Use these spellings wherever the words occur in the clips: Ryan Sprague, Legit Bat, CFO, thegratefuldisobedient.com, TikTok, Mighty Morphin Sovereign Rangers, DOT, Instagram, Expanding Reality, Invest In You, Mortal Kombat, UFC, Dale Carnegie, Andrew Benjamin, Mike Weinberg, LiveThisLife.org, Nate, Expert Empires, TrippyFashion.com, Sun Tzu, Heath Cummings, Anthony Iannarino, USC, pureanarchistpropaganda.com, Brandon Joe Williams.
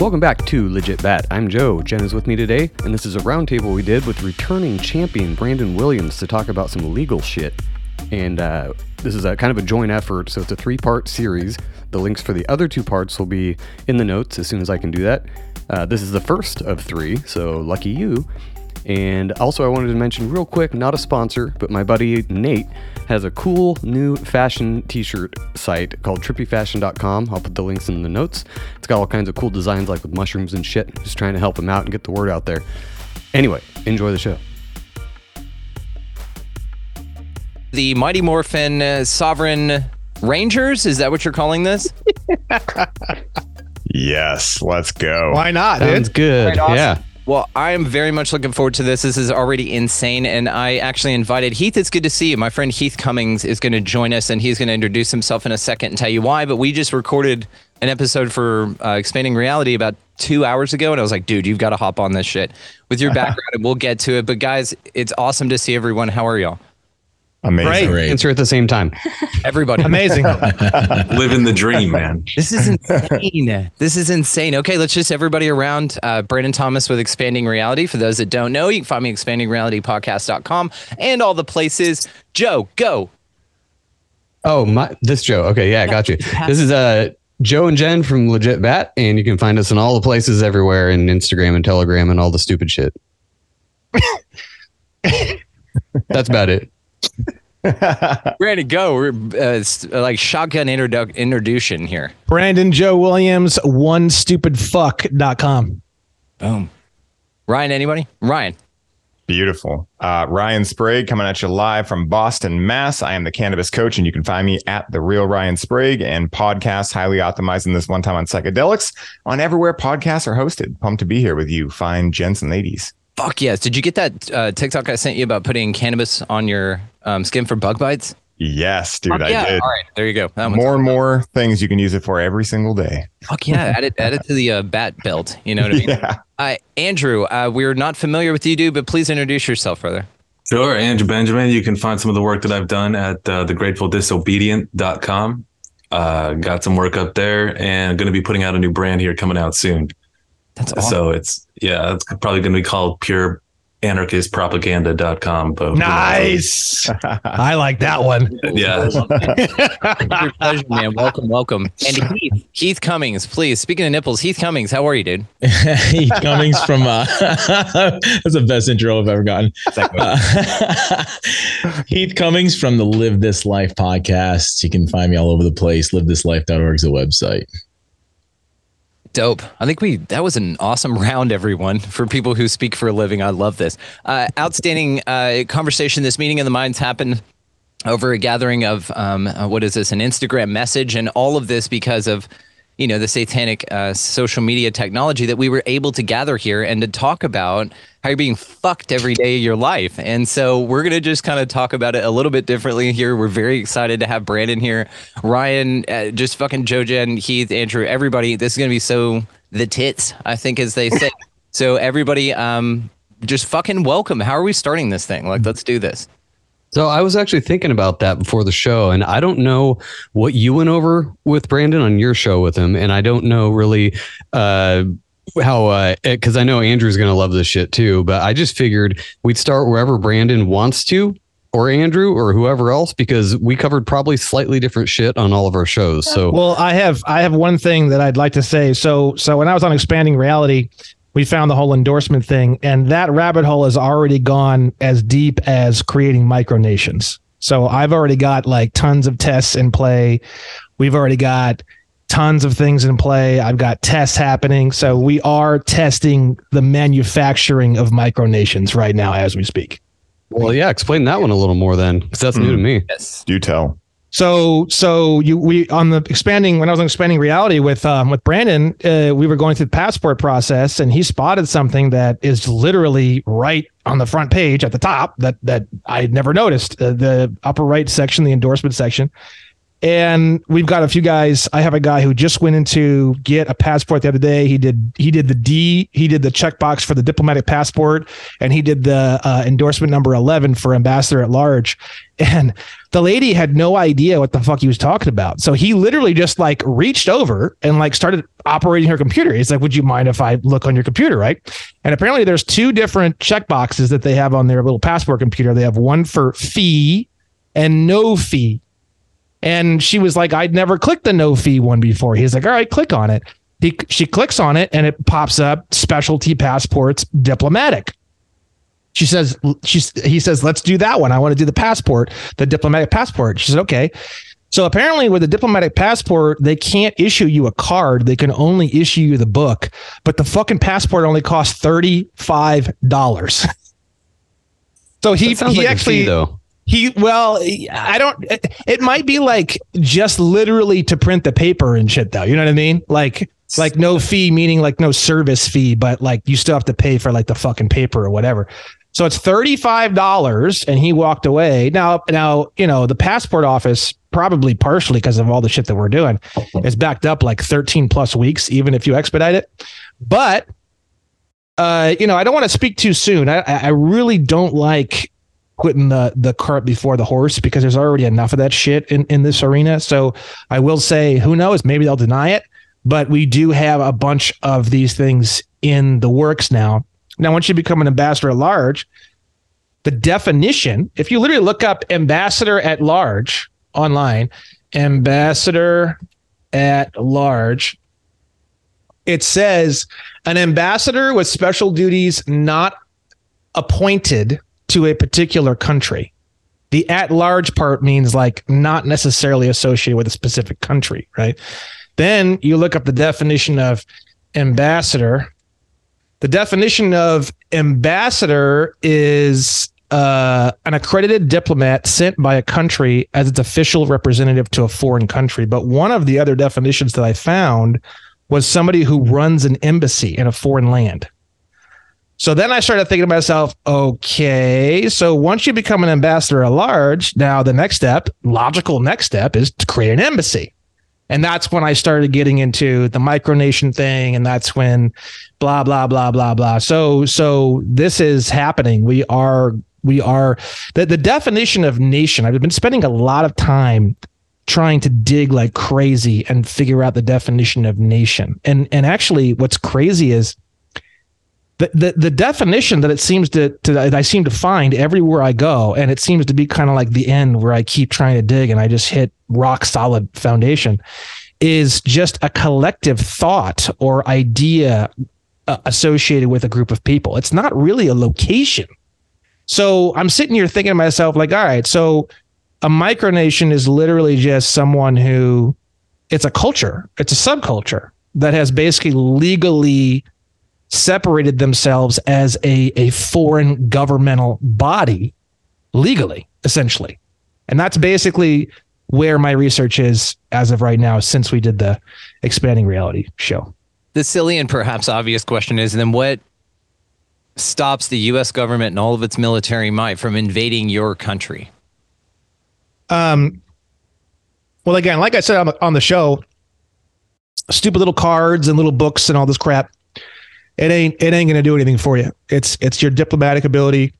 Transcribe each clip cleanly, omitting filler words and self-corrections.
Welcome back to Legit Bat. I'm Joe. Jen is with me today, and this is a roundtable we did with returning champion Brandon Williams to talk about some legal shit. And this is a kind of a joint effort, so it's a three-part series. The links for the other two parts will be in the notes as soon as I can do that. This is the first of three, so lucky you. And also I wanted to mention real quick, not a sponsor, but my buddy Nate has a cool new fashion t-shirt site called TrippyFashion.com. I'll put the links in the notes. It's got all kinds of cool designs like with mushrooms and shit. Just trying to help him out and get the word out there. Anyway, enjoy the show. The Mighty Morphin Sovereign Rangers? Is that what you're calling this? Yes, let's go. Why not? Sounds good. Awesome. Yeah. Well, I am very much looking forward to this. This is already insane. And I actually invited Heath. It's good to see you. My friend Heath Cummings is going to join us, and he's going to introduce himself in a second and tell you why. But we just recorded an episode for Expanding Reality about 2 hours ago. And I was like, dude, you've got to hop on this shit with your background and we'll get to it. But guys, it's awesome to see everyone. How are y'all? Amazing. Great. Answer at the same time. Everybody. Amazing. Living the dream, man. This is insane. Okay, let's just everybody around. Brandon Thomas with Expanding Reality. For those that don't know, you can find me at expandingrealitypodcast.com and all the places. Joe, go. Oh, this Joe. Okay, yeah, got you. This is Joe and Jen from Legit Bat, and you can find us in all the places everywhere, and Instagram and Telegram and all the stupid shit. That's about it. Ready to go. We're like shotgun introduction here. Brandon Joe Williams, onestupidfuck.com. Boom. Ryan, anybody? Ryan. Beautiful. Ryan Sprague coming at you live from Boston, Mass. I am the cannabis coach, and you can find me at The Real Ryan Sprague and podcast Highly Optimizing This One Time on Psychedelics on everywhere podcasts are hosted. Pumped to be here with you, fine gents and ladies. Fuck yes. Did you get that TikTok I sent you about putting cannabis on your skin for bug bites? Yes, dude. I did. All right. There you go. More and more things you can use it for every single day. Fuck yeah. add it to the bat belt. You know what I mean? Yeah. Andrew, we're not familiar with you, dude, but please introduce yourself, brother. Sure. Andrew Benjamin. You can find some of the work that I've done at thegratefuldisobedient.com. Got some work up there and going to be putting out a new brand here coming out soon. That's awesome. So it's probably going to be called pureanarchistpropaganda.com. But nice. I like that one. Yeah. Your pleasure, man. Welcome. And Heath Cummings, please. Speaking of nipples, Heath Cummings, how are you, dude? Heath Cummings from, that's the best intro I've ever gotten. Heath Cummings from the Live This Life podcast. You can find me all over the place. LiveThisLife.org is the website. Dope. I think that was an awesome round, everyone. For people who speak for a living, I love this. Outstanding conversation. This meeting of the minds happened over a gathering of, an Instagram message, and all of this because of, the satanic social media technology that we were able to gather here and to talk about how you're being fucked every day of your life. And so we're going to just kind of talk about it a little bit differently here. We're very excited to have Brandon here. Ryan, just fucking Joe, Jen, Heath, Andrew, everybody. This is going to be so the tits, I think, as they say. So everybody, just fucking welcome. How are we starting this thing? Like, let's do this. So I was actually thinking about that before the show, and I don't know what you went over with Brandon on your show with him, and I don't know really how, because I know Andrew's going to love this shit too, but I just figured we'd start wherever Brandon wants to, or Andrew, or whoever else, because we covered probably slightly different shit on all of our shows. So, well, I have one thing that I'd like to say. So when I was on Expanding Reality, we found the whole endorsement thing, and that rabbit hole has already gone as deep as creating micronations. So I've already got like tons of tests in play. We've already got tons of things in play. I've got tests happening. So we are testing the manufacturing of micronations right now as we speak. Well, yeah. Explain that one a little more then, because that's new to me. Yes. Do tell. When I was on Expanding Reality with Brandon, we were going through the passport process, and he spotted something that is literally right on the front page at the top that I had never noticed, the upper right section, the endorsement section. And we've got a few guys. I have a guy who just went in to get a passport the other day. He did the checkbox for the diplomatic passport, and he did the endorsement number 11 for ambassador at large. And the lady had no idea what the fuck he was talking about. So he literally just like reached over and like started operating her computer. He's like, would you mind if I look on your computer? Right. And apparently there's two different checkboxes that they have on their little passport computer. They have one for fee and no fee. And she was like, I'd never clicked the no fee one before. He's like, all right, click on it. She clicks on it and it pops up specialty passports, diplomatic. He says, let's do that one. I want to do the passport, the diplomatic passport. She said, okay. So apparently with the diplomatic passport, they can't issue you a card. They can only issue you the book, but the fucking passport only costs $35. So it might be like just literally to print the paper and shit though. You know what I mean? Like no fee, meaning like no service fee, but like you still have to pay for like the fucking paper or whatever. So it's $35 and he walked away. Now, you know, the passport office, probably partially because of all the shit that we're doing, is backed up like 13 plus weeks, even if you expedite it. But, you know, I don't want to speak too soon. I really don't like putting the cart before the horse because there's already enough of that shit in this arena. So I will say, who knows, maybe they'll deny it, but we do have a bunch of these things in the works now. Now, once you become an ambassador at large, the definition, if you literally look up ambassador at large online, ambassador at large, it says an ambassador with special duties not appointed to a particular country. The at large part means like not necessarily associated with a specific country, right? Then you look up the definition of ambassador. The definition of ambassador is an accredited diplomat sent by a country as its official representative to a foreign country. But one of the other definitions that I found was somebody who runs an embassy in a foreign land. So then I started thinking to myself, okay, so once you become an ambassador at large, now the next step, logical next step, is to create an embassy. And that's when I started getting into the micronation thing. And that's when blah, blah, blah, blah, blah. So this is happening. We are the definition of nation. I've been spending a lot of time trying to dig like crazy and figure out the definition of nation. And actually what's crazy is, The definition that it seems that I seem to find everywhere I go, and it seems to be kind of like the end where I keep trying to dig and I just hit rock solid foundation, is just a collective thought or idea associated with a group of people. It's not really a location. So I'm sitting here thinking to myself, like, all right, so a micronation is literally just someone who, it's a culture, it's a subculture that has basically legally separated themselves as a foreign governmental body legally, essentially. And that's basically where my research is as of right now, since we did the Expanding Reality show. The silly and perhaps obvious question is then what stops the U.S. government and all of its military might from invading your country? Well, again, like I said on the show, stupid little cards and little books and all this crap, It ain't going to do anything for you. It's your diplomatic ability,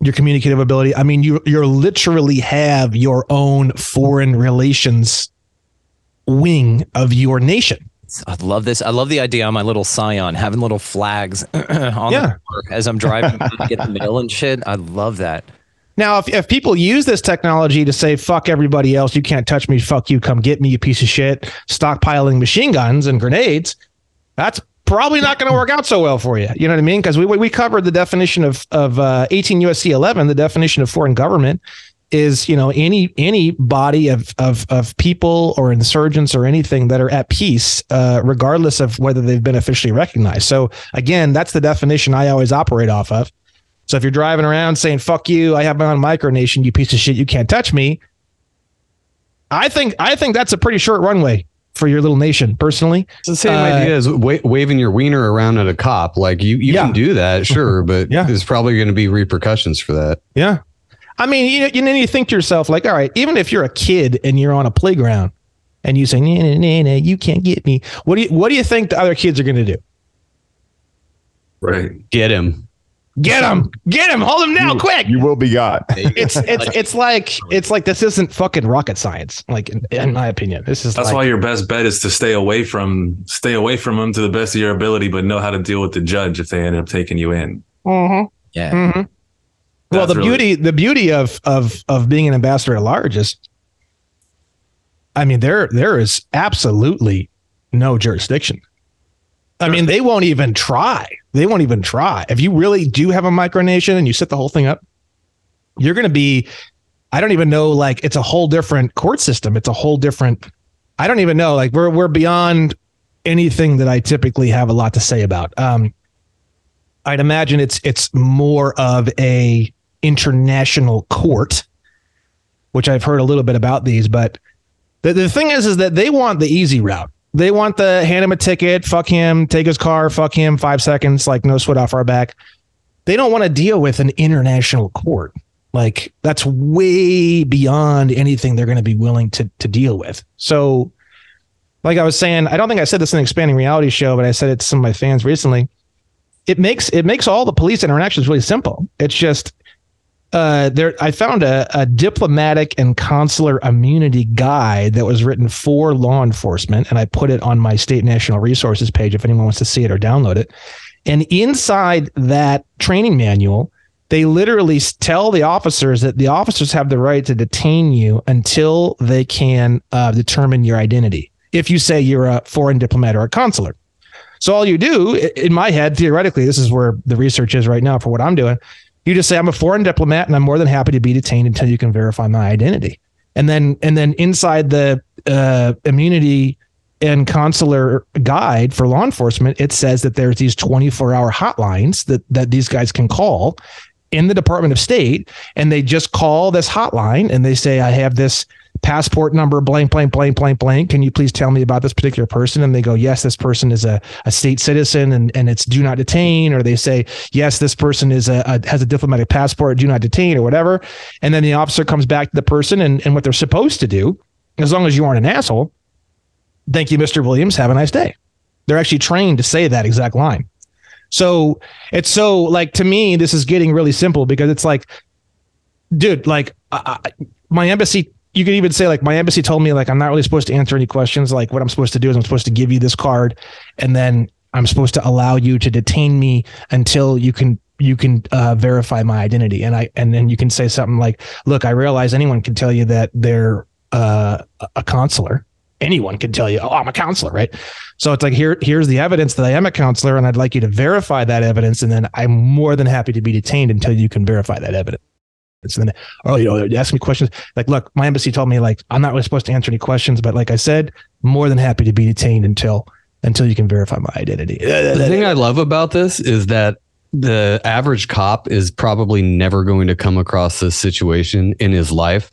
your communicative ability. I mean, you literally have your own foreign relations wing of your nation. I love this. I love the idea on my little Scion having little flags on the car as I'm driving to get the mail and shit. I love that. Now, if people use this technology to say, fuck everybody else, you can't touch me, fuck you, come get me, you piece of shit, stockpiling machine guns and grenades, that's probably not going to work out so well for you. You know what I mean? Because we covered the definition of 18 USC 11. The definition of foreign government is, you know, any body of people or insurgents or anything that are at peace, regardless of whether they've been officially recognized. So again, that's the definition I always operate off of. So if you're driving around saying, fuck you, I have my own micronation, you piece of shit, you can't touch me, I think that's a pretty short runway for your little nation, personally. It's the same idea as waving your wiener around at a cop. Like you can do that, sure, but there's probably going to be repercussions for that. Yeah. I mean, you then you think to yourself, like, all right, even if you're a kid and you're on a playground and you say, nah, you can't get me. What do you think the other kids are going to do? Right. Get him. Hold him now, quick. You will be got. It's like this isn't fucking rocket science. Like in my opinion, that's why your best bet is to stay away from them to the best of your ability, but know how to deal with the judge if they end up taking you in. Mm-hmm. Yeah. Mm-hmm. Well, the beauty of being an ambassador at large is, I mean, there is absolutely no jurisdiction. I mean, they won't even try. If you really do have a micronation and you set the whole thing up, you're going to be, I don't even know, like, it's a whole different court system. It's a whole different, I don't even know, like we're beyond anything that I typically have a lot to say about. I'd imagine it's more of a international court, which I've heard a little bit about these, but the thing is that they want the easy route. They want the hand him a ticket, fuck him, take his car, fuck him, 5 seconds, like no sweat off our back. They don't want to deal with an international court. Like that's way beyond anything they're going to be willing to deal with. So like I was saying, I don't think I said this in the Expanding Reality show, but I said it to some of my fans recently. It makes all the police interactions really simple. It's just I found a diplomatic and consular immunity guide that was written for law enforcement, and I put it on my state national resources page if anyone wants to see it or download it. And inside that training manual, they literally tell the officers that the officers have the right to detain you until they can determine your identity, if you say you're a foreign diplomat or a consular. So all you do, in my head, theoretically, this is where the research is right now for what I'm doing, you just say, I'm a foreign diplomat and I'm more than happy to be detained until you can verify my identity. And then inside the immunity and consular guide for law enforcement, it says that there's these 24-hour hotlines that these guys can call in the Department of State. And they just call this hotline and they say, I have this passport number, blank, blank, blank, blank, blank. Can you please tell me about this particular person? And they go, yes, this person is a state citizen and it's do not detain. Or they say, yes, this person is has a diplomatic passport, do not detain or whatever. And then the officer comes back to the person and what they're supposed to do, as long as you aren't an asshole, thank you, Mr. Williams, have a nice day. They're actually trained to say that exact line. So it's so like, to me, this is getting really simple because it's like, dude, like my embassy, you could even say like my embassy told me like, I'm not really supposed to answer any questions. Like what I'm supposed to do is I'm supposed to give you this card and then I'm supposed to allow you to detain me until you can verify my identity. And then you can say something like, look, I realize anyone can tell you that they're a consular. Anyone can tell you, oh, I'm a counselor, right? So it's like, here's the evidence that I am a counselor and I'd like you to verify that evidence. And then I'm more than happy to be detained until you can verify that evidence. And then, oh, you know, ask me questions. Like, look, my embassy told me, like, I'm not really supposed to answer any questions, but like I said, more than happy to be detained until you can verify my identity. The thing I love about this is that the average cop is probably never going to come across this situation in his life.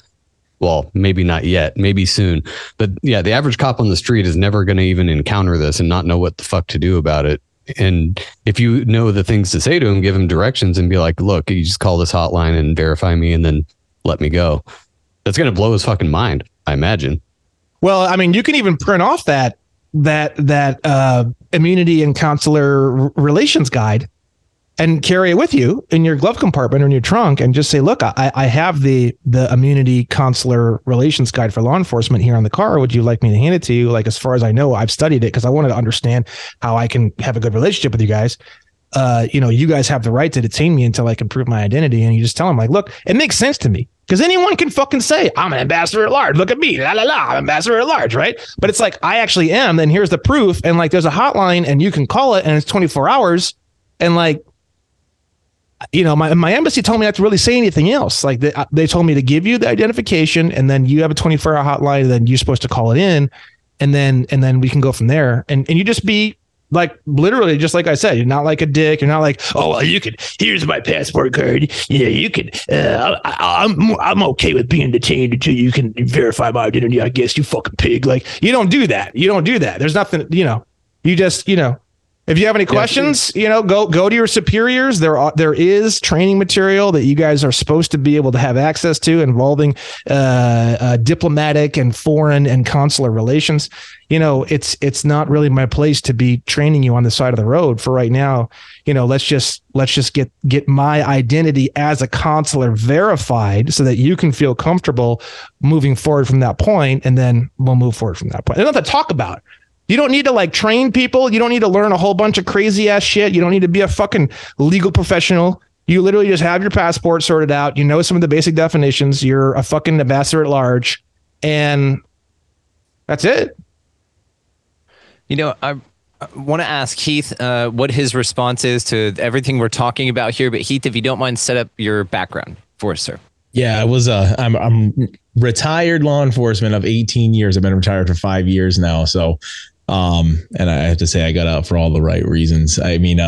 Well, maybe not yet, maybe soon. But yeah, the average cop on the street is never going to even encounter this and not know what the fuck to do about it. And if you know the things to say to him, give him directions and be like, look, you just call this hotline and verify me and then let me go. That's going to blow his fucking mind, I imagine. Well, I mean, you can even print off that immunity and consular relations guide and carry it with you in your glove compartment or in your trunk and just say, look, I have the immunity consular relations guide for law enforcement here on the car. Would you like me to hand it to you? Like, as far as I know, I've studied it because I wanted to understand how I can have a good relationship with you guys. You know, you guys have the right to detain me until I can prove my identity. And you just tell them, like, look, it makes sense to me because anyone can fucking say I'm an ambassador at large. Look at me. La la la. I'm ambassador at large. Right. But it's like, I actually am. Then here's the proof. And like, there's a hotline and you can call it and it's 24 hours. And like, you know, my embassy told me not to really say anything else. Like they told me to give you the identification and then you have a 24-hour hotline and then you're supposed to call it in and then we can go from there. And you just be like, literally, just like I said, you're not like a dick. You're not like, oh, well, you could, here's my passport card. Yeah, you could, I'm okay with being detained until you can verify my identity, I guess, you fucking pig. Like, you don't do that. There's nothing, you know, you just, you know, If you have any questions, you know, go to your superiors. There is training material that you guys are supposed to be able to have access to involving diplomatic and foreign and consular relations. You know, it's not really my place to be training you on the side of the road for right now. You know, let's just get my identity as a consular verified so that you can feel comfortable moving forward from that point, and then we'll move forward from that point. There's nothing to talk about. You don't need to like train people. You don't need to learn a whole bunch of crazy ass shit. You don't need to be a fucking legal professional. You literally just have your passport sorted out. You know some of the basic definitions. You're a fucking ambassador at large, and that's it. You know, I want to ask Heath what his response is to everything we're talking about here. But Heath, if you don't mind, set up your background for us, sir. Yeah, I was. I'm retired law enforcement of 18 years. I've been retired for 5 years now. So. And I have to say, I got out for all the right reasons. I mean,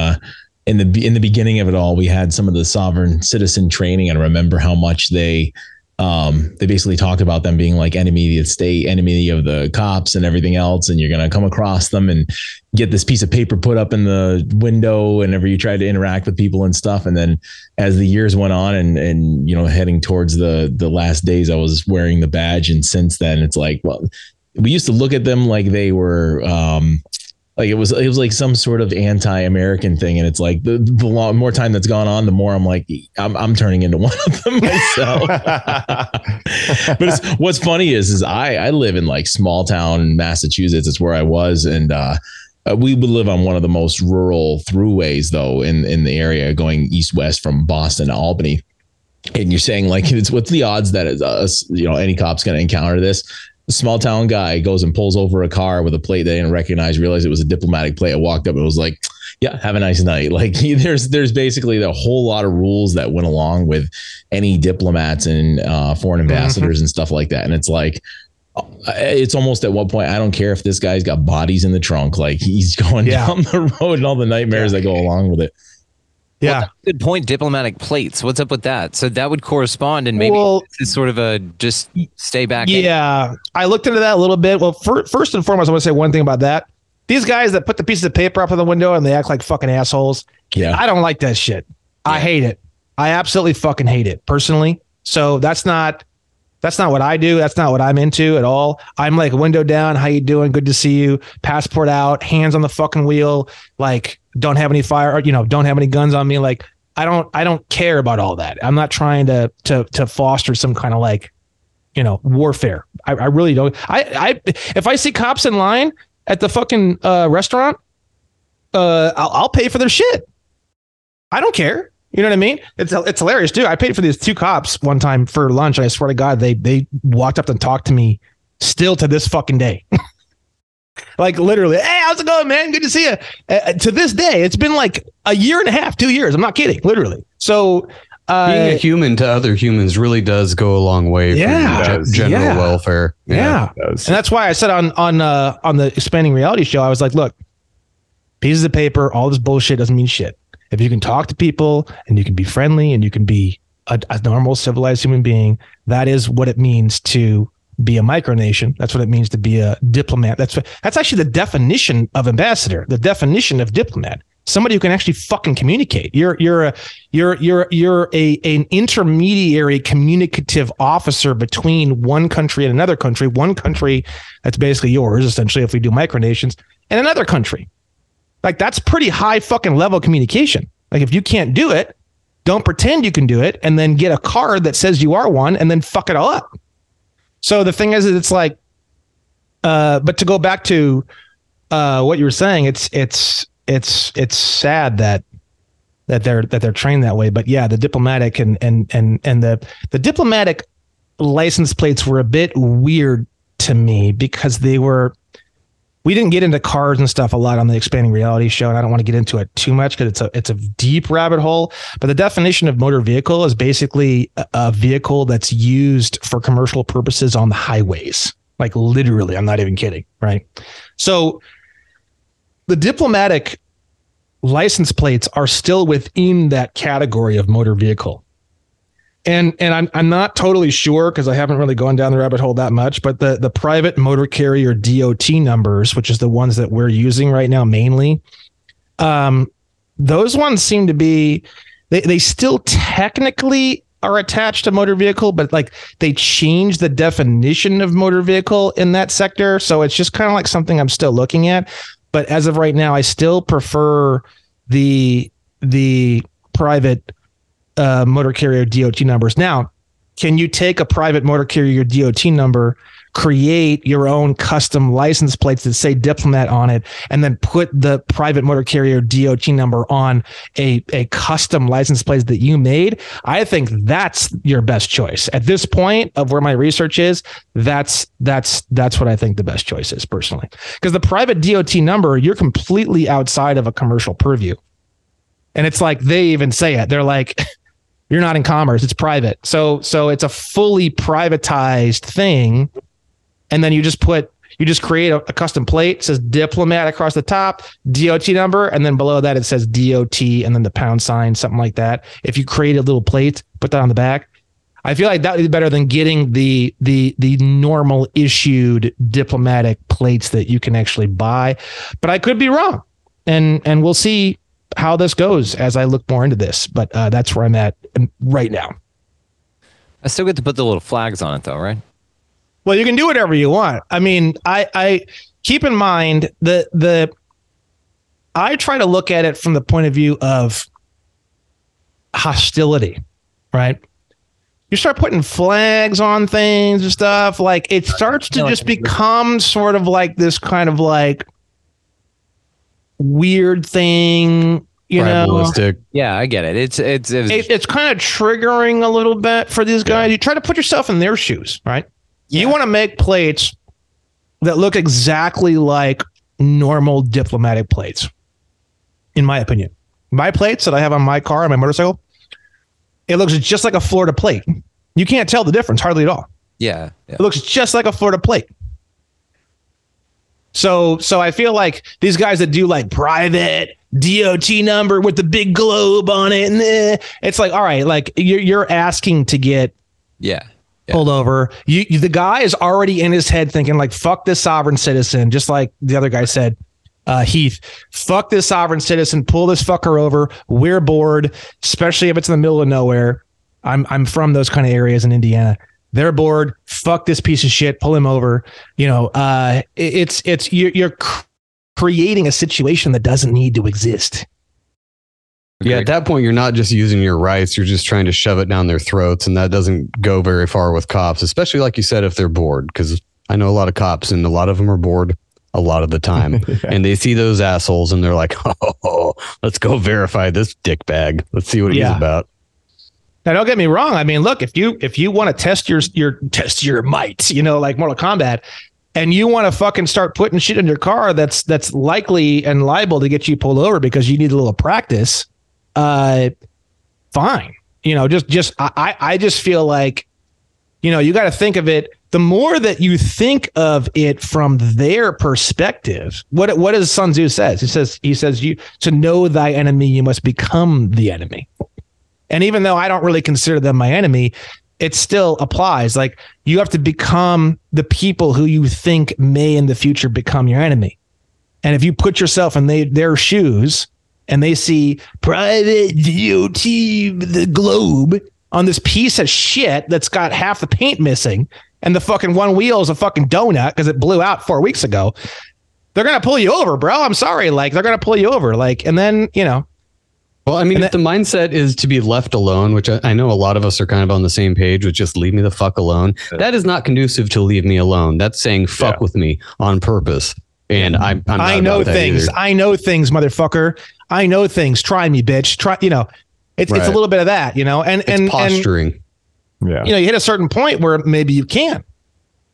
in the beginning of it all, we had some of the sovereign citizen training, and I remember how much they basically talked about them being like enemy of the state, enemy of the cops and everything else. And you're going to come across them and get this piece of paper put up in the window whenever you try to interact with people and stuff. And then as the years went on and, you know, heading towards the last days, I was wearing the badge. And since then it's like, well, we used to look at them like they were, like it was like some sort of anti-American thing. And it's like the more time that's gone on, the more I'm like, I'm turning into one of them myself. But what's funny is I live in like small town Massachusetts. It's where I was. And, we would live on one of the most rural throughways though, in the area going east-west from Boston to Albany. And you're saying like, what's the odds that you know, any cop's going to encounter this? Small town guy goes and pulls over a car with a plate they didn't recognize, realized it was a diplomatic plate. I walked up and was like, yeah, have a nice night. Like there's basically a whole lot of rules that went along with any diplomats and foreign ambassadors and stuff like that. And it's like, it's almost at one point, I don't care if this guy's got bodies in the trunk, like he's going down the road and all the nightmares that go along with it. Yeah. Well, good point. Diplomatic plates. What's up with that? So that would correspond and maybe it's sort of a just stay back. Yeah. I looked into that a little bit. Well, first and foremost, I want to say one thing about that. These guys that put the pieces of paper up in the window and they act like fucking assholes. Yeah. I don't like that shit. Yeah. I hate it. I absolutely fucking hate it personally. So that's not what I do. That's not what I'm into at all. I'm like window down. How you doing? Good to see you. Passport out, hands on the fucking wheel. Like don't have any fire, or, you know, don't have any guns on me. Like I don't care about all that. I'm not trying to foster some kind of like, you know, warfare. I really don't. If I see cops in line at the fucking restaurant, I'll pay for their shit. I don't care. You know what I mean? It's hilarious, dude. I paid for these two cops one time for lunch. And I swear to God, they walked up and talked to me still to this fucking day. Like literally, hey, how's it going, man? Good to see you. To this day, it's been like a year and a half, 2 years. I'm not kidding, literally. So being a human to other humans really does go a long way. Yeah, for general welfare. Yeah. And that's why I said on the Expanding Reality show, I was like, look, pieces of paper, all this bullshit doesn't mean shit. If you can talk to people and you can be friendly and you can be a normal civilized human being, that is what it means to be a micronation. That's what it means to be a diplomat. That's actually the definition of ambassador, the definition of diplomat, somebody who can actually fucking communicate. You're an intermediary communicative officer between one country and another country, one country that's basically yours, essentially, if we do micronations, and another country. Like that's pretty high fucking level communication. Like if you can't do it, don't pretend you can do it and then get a card that says you are one and then fuck it all up. So the thing is, it's like, but to go back to what you were saying, it's sad that they're trained that way. But yeah, the diplomatic and the diplomatic license plates were a bit weird to me because they were. We didn't get into cards and stuff a lot on the Expanding Reality show, and I don't want to get into it too much because it's a deep rabbit hole. But the definition of motor vehicle is basically a vehicle that's used for commercial purposes on the highways. Like literally, I'm not even kidding, right? So the diplomatic license plates are still within that category of motor vehicle. And I'm not totally sure because I haven't really gone down the rabbit hole that much, but the private motor carrier DOT numbers, which is the ones that we're using right now mainly, Those ones seem to be, they still technically are attached to motor vehicle, but like they change the definition of motor vehicle in that sector. So it's just kind of like something I'm still looking at. But as of right now, I still prefer the private motor carrier DOT numbers. Now, can you take a private motor carrier DOT number, create your own custom license plates that say Diplomat on it, and then put the private motor carrier DOT number on a custom license plate that you made? I think that's your best choice. At this point of where my research is, that's what I think the best choice is personally. Because the private DOT number, you're completely outside of a commercial purview. And it's like, they even say it. They're like, you're not in commerce, it's private. So it's a fully privatized thing. And then you just create a custom plate. It says Diplomat across the top, DOT number. And then below that, it says DOT and then the £, something like that. If you create a little plate, put that on the back. I feel like that would be better than getting the normal issued diplomatic plates that you can actually buy. But I could be wrong. And we'll see how this goes as I look more into this. But that's where I'm at right now. I still get to put the little flags on it though, right? Well, you can do whatever you want. I mean, I keep in mind I try to look at it from the point of view of hostility, right? You start putting flags on things and stuff, like it starts to just become sort of like this kind of like weird thing. You know, yeah, I get it. It's kind of triggering a little bit for these guys. Yeah. You try to put yourself in their shoes, right? You want to make plates that look exactly like normal diplomatic plates, in my opinion. My plates that I have on my car, on my motorcycle, it looks just like a Florida plate. You can't tell the difference, hardly at all. Yeah. It looks just like a Florida plate. So I feel like these guys that do like private DOT number with the big globe on it, and it's like, all right, like you're asking to get... Yeah. Pulled over. You, the guy is already in his head thinking like, fuck this sovereign citizen. Just like the other guy said, Heath, fuck this sovereign citizen, pull this fucker over. We're bored, especially if it's in the middle of nowhere. I'm from those kind of areas in Indiana. They're bored. Fuck this piece of shit. Pull him over. You know, it's you're creating a situation that doesn't need to exist. Yeah, at that point, you're not just using your rights. You're just trying to shove it down their throats. And that doesn't go very far with cops, especially like you said, if they're bored, because I know a lot of cops and a lot of them are bored a lot of the time. And they see those assholes and they're like, oh, let's go verify this dick bag. Let's see what he's about. Now, don't get me wrong. I mean, look, if you want to test your might, you know, like Mortal Kombat, and you want to fucking start putting shit in your car that's likely and liable to get you pulled over because you need a little practice. Fine. You know, just, I just feel like, you know, you got to think of it. The more that you think of it from their perspective, what does Sun Tzu says? He says, you to know thy enemy, you must become the enemy. And even though I don't really consider them my enemy, it still applies. Like you have to become the people who you think may in the future become your enemy. And if you put yourself in their shoes, and they see private DOT, the globe on this piece of shit that's got half the paint missing and the fucking one wheel is a fucking donut because it blew out 4 weeks ago. They're going to pull you over, bro. I'm sorry. Like they're going to pull you over. Like, and then, you know. Well, I mean, if the mindset is to be left alone, which I know a lot of us are kind of on the same page with just leave me the fuck alone. That is not conducive to leave me alone. That's saying fuck with me on purpose. And I know things. I know things, motherfucker. I know things. Try me, bitch. Try, you know, it's a little bit of that, you know, and it's posturing. And, yeah. You know, you hit a certain point where maybe you can't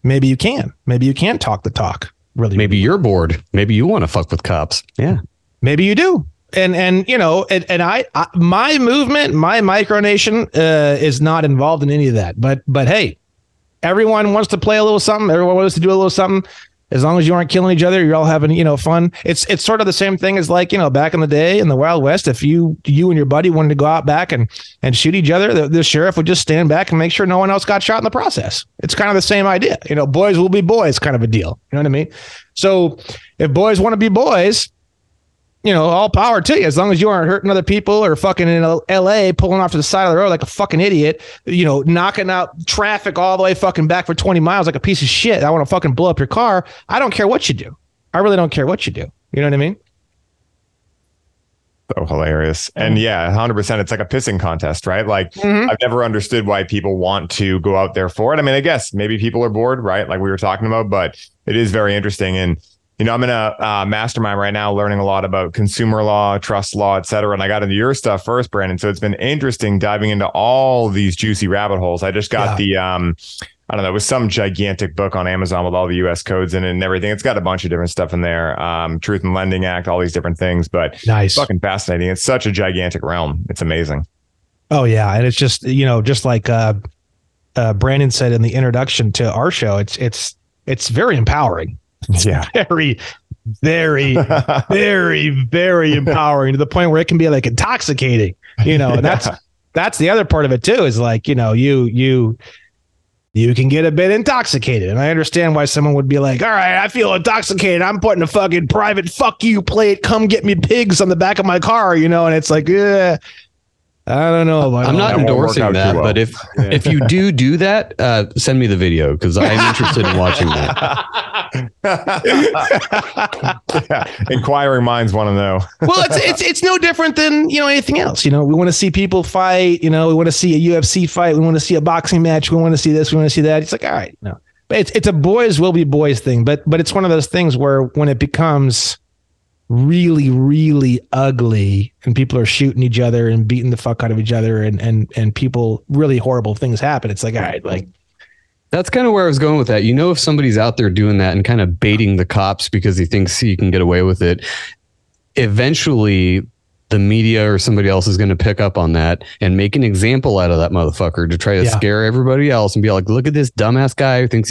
talk the talk. Really. Maybe you're bored. Maybe you want to fuck with cops. Yeah. Maybe you do. And you know, and I my movement, my micronation is not involved in any of that. But hey, everyone wants to play a little something. Everyone wants to do a little something. As long as you aren't killing each other, you're all having, you know, fun. It's sort of the same thing as like, you know, back in the day in the Wild West, if you and your buddy wanted to go out back and shoot each other, the sheriff would just stand back and make sure no one else got shot in the process. It's kind of the same idea. You know, boys will be boys kind of a deal. You know what I mean? So if boys want to be boys, you know, all power to you. As long as you aren't hurting other people or fucking in LA pulling off to the side of the road like a fucking idiot, you know, knocking out traffic all the way fucking back for 20 miles like a piece of shit. I want to fucking blow up your car. I don't care what you do. I really don't care what you do. You know what I mean? So hilarious. And yeah, 100%. It's like a pissing contest, right? Like I've never understood why people want to go out there for it. I mean, I guess maybe people are bored, right? Like we were talking about, but it is very interesting. And, you know, I'm in a mastermind right now, learning a lot about consumer law, trust law, et cetera. And I got into your stuff first, Brandon. So it's been interesting diving into all these juicy rabbit holes. I just got I don't know, it was some gigantic book on Amazon with all the US codes in it and everything. It's got a bunch of different stuff in there. Truth and Lending Act, all these different things, but nice. Fucking fascinating. It's such a gigantic realm. It's amazing. Oh yeah. And it's just, you know, just like Brandon said in the introduction to our show, it's very empowering. It's very, very empowering to the point where it can be like intoxicating, you know, and that's the other part of it too, is like, you know, you can get a bit intoxicated. And I understand why someone would be like, all right, I feel intoxicated. I'm putting a fucking private fuck you plate, come get me pigs on the back of my car, you know? And it's like, I don't know. I'm not endorsing that, well. But if you do that, send me the video because I'm interested in watching that. Inquiring minds want to know. Well, it's no different than, you know, anything else. You know, we want to see people fight. You know, we want to see a UFC fight. We want to see a boxing match. We want to see this. We want to see that. It's like, all right, no, but it's a boys will be boys thing. But it's one of those things where when it becomes really, really ugly and people are shooting each other and beating the fuck out of each other and people really horrible things happen. It's like, all right, like that's kind of where I was going with that. You know, if somebody's out there doing that and kind of baiting the cops because he thinks he can get away with it, eventually the media or somebody else is going to pick up on that and make an example out of that motherfucker to try to scare everybody else and be like, look at this dumbass guy who thinks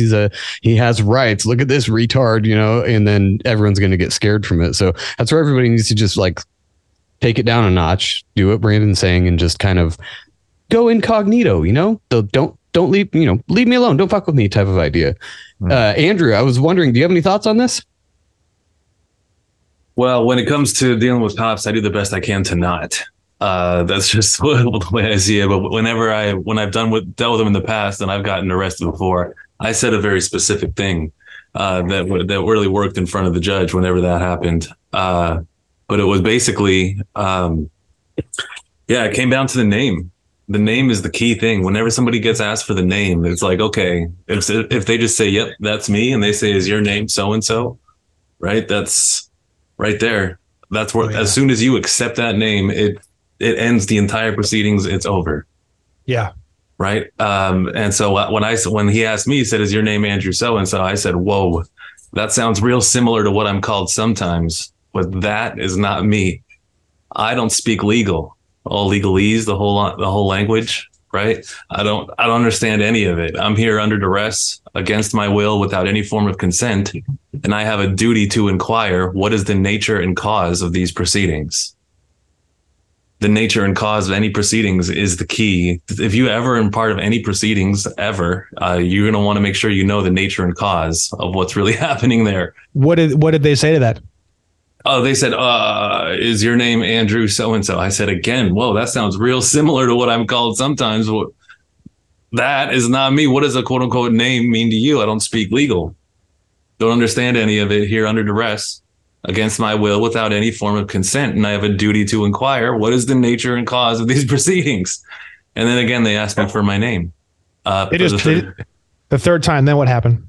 he has rights. Look at this retard, you know, and then everyone's going to get scared from it. So that's where everybody needs to just like take it down a notch, do what Brandon's saying and just kind of go incognito, you know, so don't leave, you know, leave me alone. Don't fuck with me type of idea. Andrew, I was wondering, do you have any thoughts on this? Well, when it comes to dealing with cops, I do the best I can to not. That's just the way I see it. But whenever when I've dealt with them in the past and I've gotten arrested before, I said a very specific thing that really worked in front of the judge whenever that happened. But it was basically, it came down to the name. The name is the key thing. Whenever somebody gets asked for the name, it's like, okay, if they just say, yep, that's me. And they say, is your name so-and-so? Right? That's right there. That's where as soon as you accept that name, it ends the entire proceedings. It's over. Yeah. Right. And so when he asked me, he said, is your name Andrew so-and-so? I said, whoa, that sounds real similar to what I'm called sometimes, but that is not me. I don't speak legal, all legalese, the whole language. Right. I don't understand any of it. I'm here under duress against my will without any form of consent. And I have a duty to inquire, what is the nature and cause of these proceedings? The nature and cause of any proceedings is the key. If you ever in part of any proceedings ever, you're going to want to make sure you know the nature and cause of what's really happening there. What did they say to that? Oh, they said, is your name Andrew so-and-so? I said, again, whoa, that sounds real similar to what I'm called sometimes. That is not me. What does a quote unquote name mean to you? I don't speak legal. Don't understand any of it here under duress against my will without any form of consent. And I have a duty to inquire, what is the nature and cause of these proceedings? And then again, they asked me for my name. The third time. Then what happened?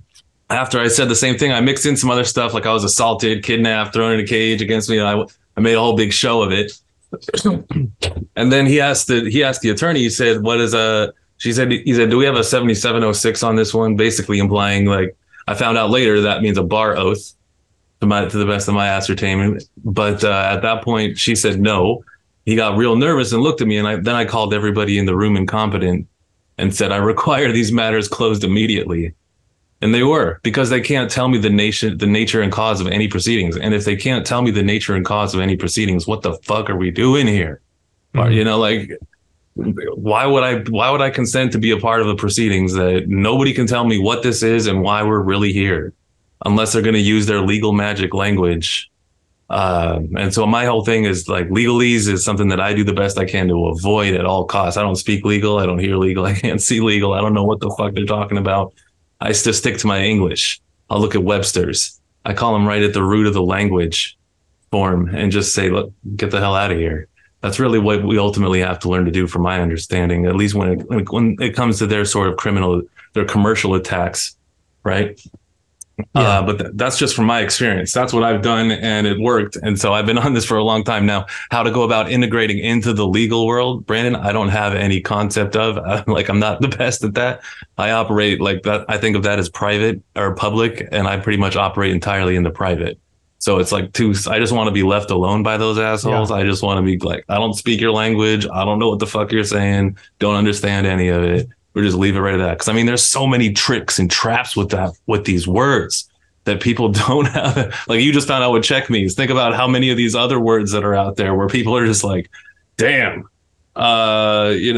After I said the same thing, I mixed in some other stuff, like I was assaulted, kidnapped, thrown in a cage against me. And I made a whole big show of it. And then he asked the attorney, he said, he said, do we have a 7706 on this one? Basically implying, like, I found out later that means a bar oath to the best of my ascertainment. But at that point, she said no. He got real nervous and looked at me. And then I called everybody in the room incompetent and said, I require these matters closed immediately. And they were, because they can't tell me the nature and cause of any proceedings. And if they can't tell me the nature and cause of any proceedings, what the fuck are we doing here? Mm-hmm. You know, like, why would I consent to be a part of the proceedings that nobody can tell me what this is and why we're really here, unless they're going to use their legal magic language And so my whole thing is like legalese is something that I do the best I can to avoid at all costs. I don't speak legal. I don't hear legal. I can't see legal. I don't know what the fuck they're talking about. I still stick to my English. I'll look at Webster's. I call them right at the root of the language form and just say, look, get the hell out of here. That's really what we ultimately have to learn to do, from my understanding, at least when it comes to their sort of criminal, their commercial attacks. Right. Yeah. But that's just from my experience. That's what I've done, and it worked. And so I've been on this for a long time now. How to go about integrating into the legal world, Brandon, I don't have any concept of. I'm not the best at that. I operate like that. I think of that as private or public, and I pretty much operate entirely in the private. So it's like I just want to be left alone by those assholes. Yeah. I just want to be like, I don't speak your language. I don't know what the fuck you're saying. Don't understand any of it. Or just leave it right at that. Because I mean, there's so many tricks and traps with these words that people don't have. Like, you just found out what check means. Think about how many of these other words that are out there where people are just like, damn, these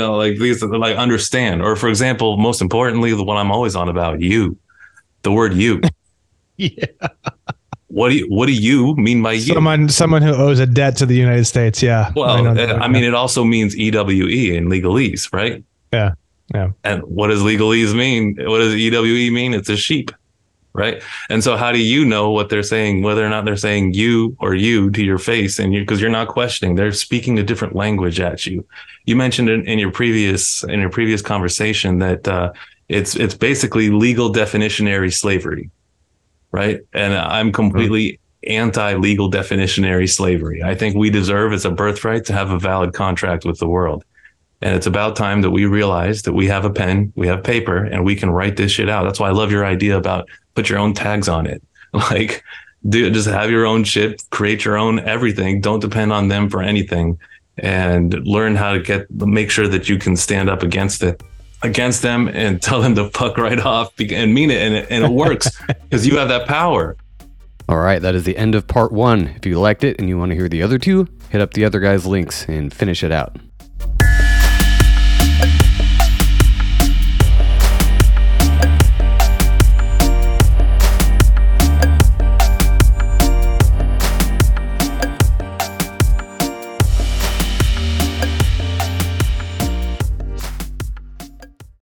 like understand. Or for example, most importantly, the one I'm always on about, you, the word you. Yeah. What do you mean by you? Someone who owes a debt to the United States. Yeah. Well, I mean, it also means EWE in legalese, right? Yeah. Yeah. And what does legalese mean? What does EWE mean? It's a sheep, right? And so how do you know what they're saying, whether or not they're saying you or you to your face? And because you're not questioning, they're speaking a different language at you. You mentioned in your previous conversation that it's basically legal definitionary slavery, right? And I'm completely anti-legal definitionary slavery. I think we deserve, as a birthright, to have a valid contract with the world. And it's about time that we realize that we have a pen, we have paper, and we can write this shit out. That's why I love your idea about put your own tags on it. Like, dude, just have your own shit, create your own everything. Don't depend on them for anything, and learn how to make sure that you can stand up against them and tell them to fuck right off and mean it. And it works because you have that power. All right, that is the end of part 1. If you liked it and you want to hear the other 2, hit up the other guy's links and finish it out.